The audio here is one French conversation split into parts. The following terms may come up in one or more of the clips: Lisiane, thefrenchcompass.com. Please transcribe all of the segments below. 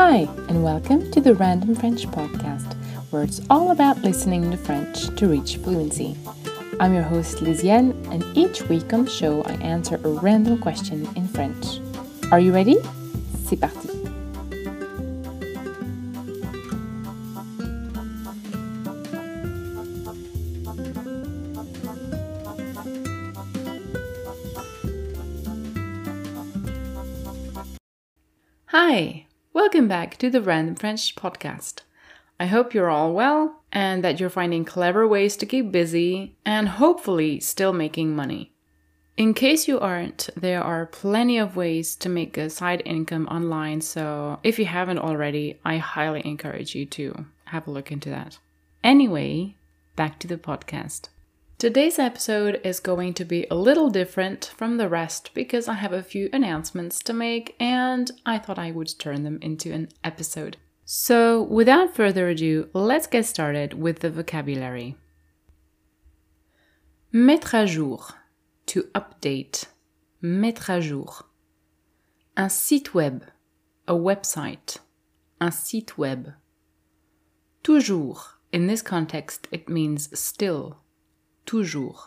Hi, and welcome to the Random French Podcast, where it's all about listening to French to reach fluency. I'm your host, Lisiane, and each week on the show I answer a random question in French. Are you ready? C'est parti! Hi! Welcome back to the Random French Podcast. I hope you're all well and that you're finding clever ways to keep busy and hopefully still making money. In case you aren't, there are plenty of ways to make a side income online, so if you haven't already, I highly encourage you to have a look into that. Anyway, back to the podcast. Today's episode is going to be a little different from the rest because I have a few announcements to make and I thought I would turn them into an episode. So without further ado, let's get started with the vocabulary. Mettre à jour, to update, mettre à jour. Un site web, a website, un site web. Toujours, in this context it means still. Toujours.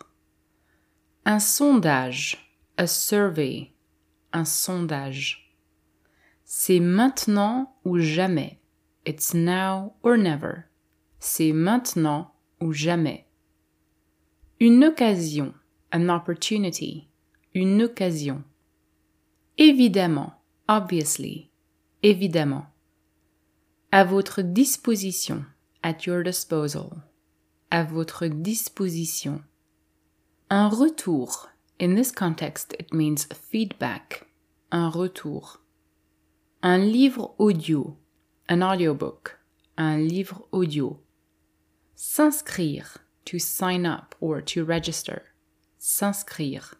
Un sondage, a survey, un sondage. C'est maintenant ou jamais. It's now or never. C'est maintenant ou jamais. Une occasion, an opportunity, une occasion. Évidemment, obviously, évidemment. À votre disposition, at your disposal. À votre disposition. Un retour. In this context, it means feedback. Un retour. Un livre audio. An audiobook. Un livre audio. S'inscrire. To sign up or to register. S'inscrire.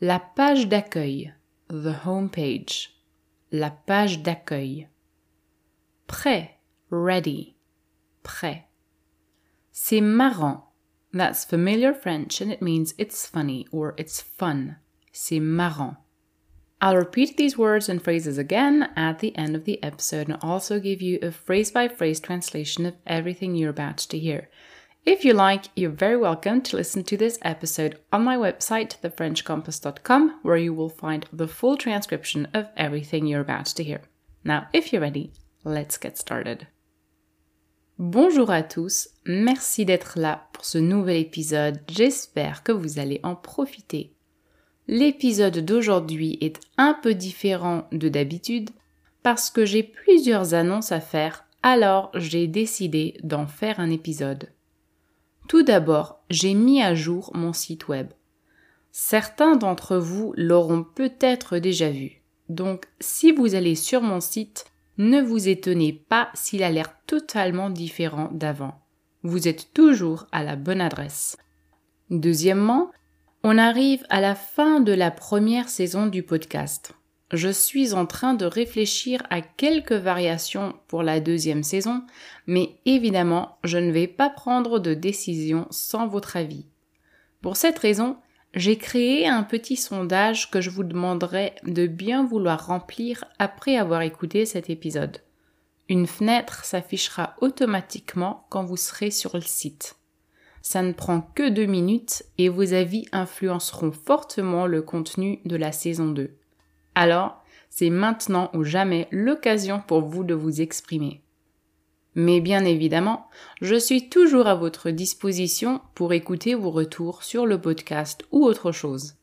La page d'accueil. The homepage. La page d'accueil. Prêt. Ready. Prêt. C'est marrant. That's familiar French and it means it's funny or it's fun. C'est marrant. I'll repeat these words and phrases again at the end of the episode and also give you a phrase-by-phrase translation of everything you're about to hear. If you like, you're very welcome to listen to this episode on my website, thefrenchcompass.com, where you will find the full transcription of everything you're about to hear. Now, if you're ready, let's get started. Bonjour à tous, merci d'être là pour ce nouvel épisode, j'espère que vous allez en profiter. L'épisode d'aujourd'hui est un peu différent de d'habitude parce que j'ai plusieurs annonces à faire, alors j'ai décidé d'en faire un épisode. Tout d'abord, j'ai mis à jour mon site web. Certains d'entre vous l'auront peut-être déjà vu, donc si vous allez sur mon site, ne vous étonnez pas s'il a l'air totalement différent d'avant. Vous êtes toujours à la bonne adresse. Deuxièmement, on arrive à la fin de la première saison du podcast. Je suis en train de réfléchir à quelques variations pour la deuxième saison, mais évidemment, je ne vais pas prendre de décision sans votre avis. Pour cette raison, j'ai créé un petit sondage que je vous demanderai de bien vouloir remplir après avoir écouté cet épisode. Une fenêtre s'affichera automatiquement quand vous serez sur le site. Ça ne prend que 2 minutes et vos avis influenceront fortement le contenu de la saison 2. Alors, c'est maintenant ou jamais l'occasion pour vous de vous exprimer. Mais bien évidemment, je suis toujours à votre disposition pour écouter vos retours sur le podcast ou autre chose.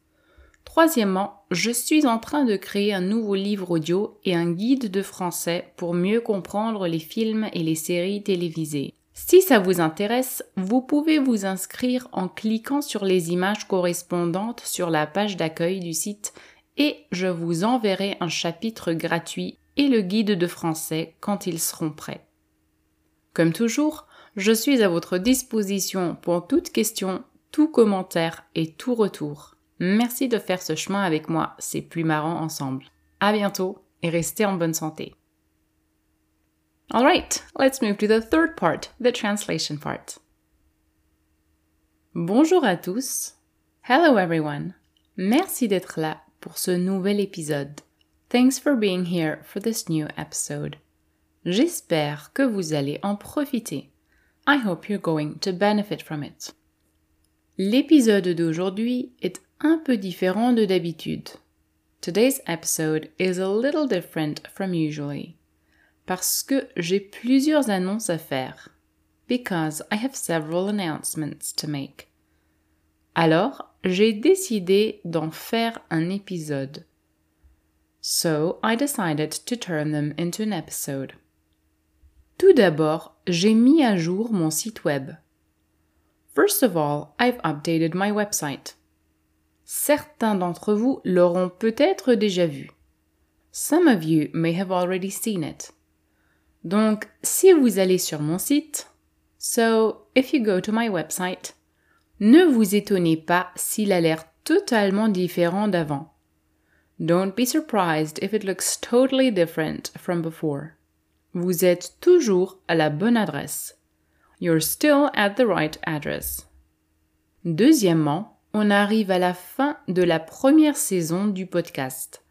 Troisièmement, je suis en train de créer un nouveau livre audio et un guide de français pour mieux comprendre les films et les séries télévisées. Si ça vous intéresse, vous pouvez vous inscrire en cliquant sur les images correspondantes sur la page d'accueil du site et je vous enverrai un chapitre gratuit et le guide de français quand ils seront prêts. Comme toujours, je suis à votre disposition pour toute question, tout commentaire et tout retour. Merci de faire ce chemin avec moi, c'est plus marrant ensemble. À bientôt et restez en bonne santé. All right, let's move to the third part, the translation part. Bonjour à tous. Hello everyone. Merci d'être là pour ce nouvel épisode. Thanks for being here for this new episode. J'espère que vous allez en profiter. I hope you're going to benefit from it. L'épisode d'aujourd'hui est un peu différent de d'habitude. Today's episode is a little different from usually. Parce que j'ai plusieurs annonces à faire. Because I have several announcements to make. Alors, j'ai décidé d'en faire un épisode. So, I decided to turn them into an episode. Tout d'abord, j'ai mis à jour mon site web. First of all, I've updated my website. Certains d'entre vous l'auront peut-être déjà vu. Some of you may have already seen it. Donc, si vous allez sur mon site, so if you go to my website, ne vous étonnez pas s'il a l'air totalement différent d'avant. Don't be surprised if it looks totally different from before. Vous êtes toujours à la bonne adresse. You're still at the right address. Deuxièmement, on arrive à la fin de la première saison du podcast.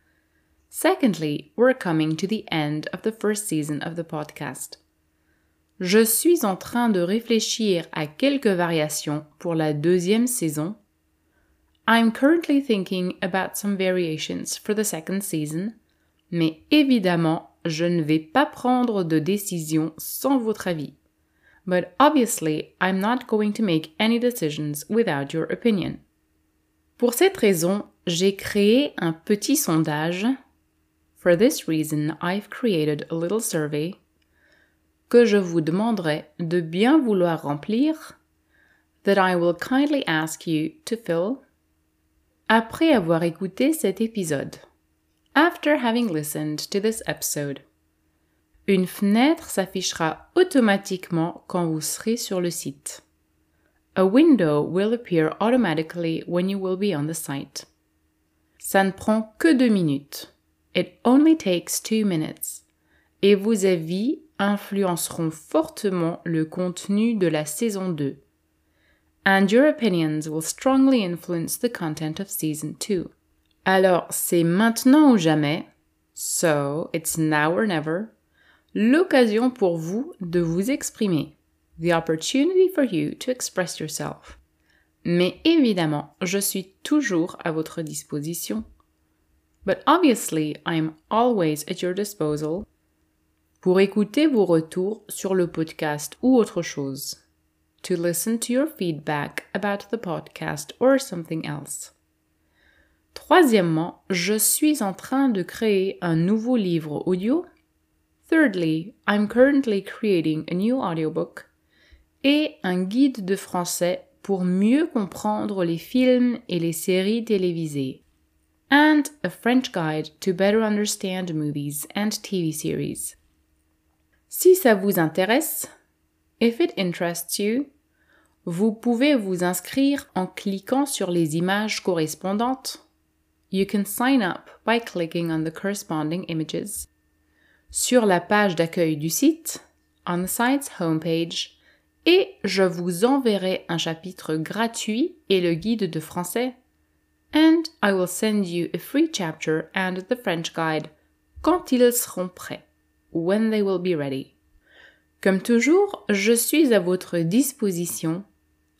Secondly, we're coming to the end of the first season of the podcast. Je suis en train de réfléchir à quelques variations pour la deuxième saison. I'm currently thinking about some variations for the second season, mais évidemment, je ne vais pas prendre de décision sans votre avis. But obviously, I'm not going to make any decisions without your opinion. Pour cette raison, j'ai créé un petit sondage. For this reason, I've created a little survey que je vous demanderai de bien vouloir remplir, that I will kindly ask you to fill, après avoir écouté cet épisode. After having listened to this episode. Une fenêtre s'affichera automatiquement quand vous serez sur le site. A window will appear automatically when you will be on the site. Ça ne prend que 2 minutes. It only takes 2 minutes. Et vos avis influenceront fortement le contenu de la saison 2. And your opinions will strongly influence the content of season 2. Alors, c'est maintenant ou jamais. So, it's now or never. L'occasion pour vous de vous exprimer. The opportunity for you to express yourself. Mais évidemment, je suis toujours à votre disposition. But obviously, I'm always at your disposal. Pour écouter vos retours sur le podcast ou autre chose. To listen to your feedback about the podcast or something else. Troisièmement, je suis en train de créer un nouveau livre audio. Thirdly, I'm currently creating a new audiobook et un guide de français pour mieux comprendre les films et les séries télévisées. And a French guide to better understand movies and TV series. Si ça vous intéresse, if it interests you, vous pouvez vous inscrire en cliquant sur les images correspondantes. You can sign up by clicking on the corresponding images. Sur la page d'accueil du site, on the site's homepage, et je vous enverrai un chapitre gratuit et le guide de français, and I will send you a free chapter and the French guide quand ils seront prêts, when they will be ready. Comme toujours, je suis à votre disposition,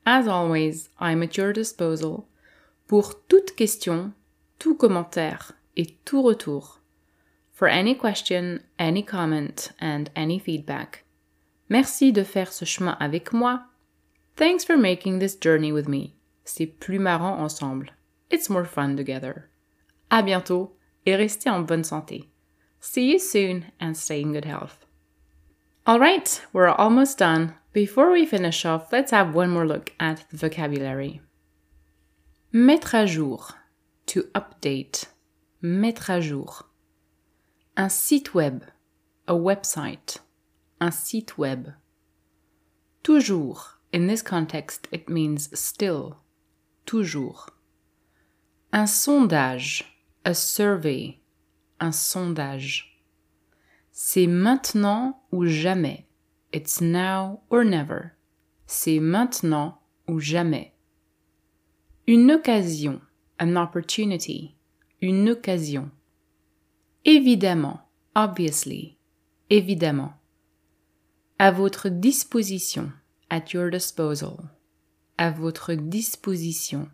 as always, I'm at your disposal, pour toute question, tout commentaire et tout retour. For any question, any comment, and any feedback. Merci de faire ce chemin avec moi. Thanks for making this journey with me. C'est plus marrant ensemble. It's more fun together. À bientôt et restez en bonne santé. See you soon and stay in good health. Alright, we're almost done. Before we finish off, let's have one more look at the vocabulary. Mettre à jour. To update. Mettre à jour. Un site web, a website, un site web. Toujours, in this context, it means still, toujours. Un sondage, a survey, un sondage. C'est maintenant ou jamais, it's now or never. C'est maintenant ou jamais. Une occasion, an opportunity, une occasion. évidemment, obviously, évidemment. À votre disposition, at your disposal, à votre disposition.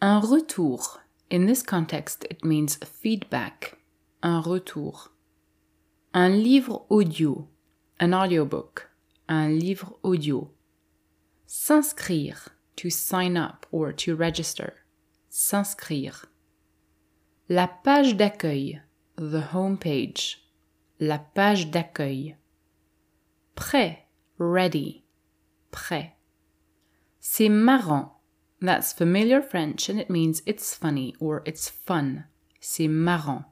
Un retour, in this context it means feedback, un retour. Un livre audio, an audiobook, un livre audio. S'inscrire, to sign up or to register, s'inscrire. La page d'accueil, the home page, la page d'accueil. Prêt, ready, prêt. C'est marrant, that's familiar French and it means it's funny or it's fun, c'est marrant.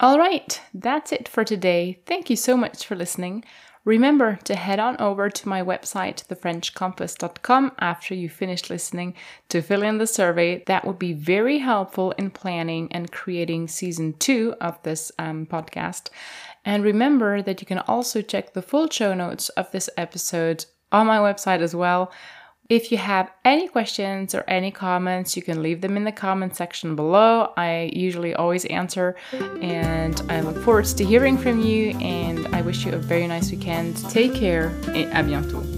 All right, that's it for today. Thank you so much for listening. Remember to head on over to my website, thefrenchcompass.com, after you finish listening to fill in the survey. That would be very helpful in planning and creating season 2 of this podcast. And remember that you can also check the full show notes of this episode on my website as well. If you have any questions or any comments, you can leave them in the comment section below. I usually always answer, and I look forward to hearing from you, and I wish you a very nice weekend. Take care, et à bientôt.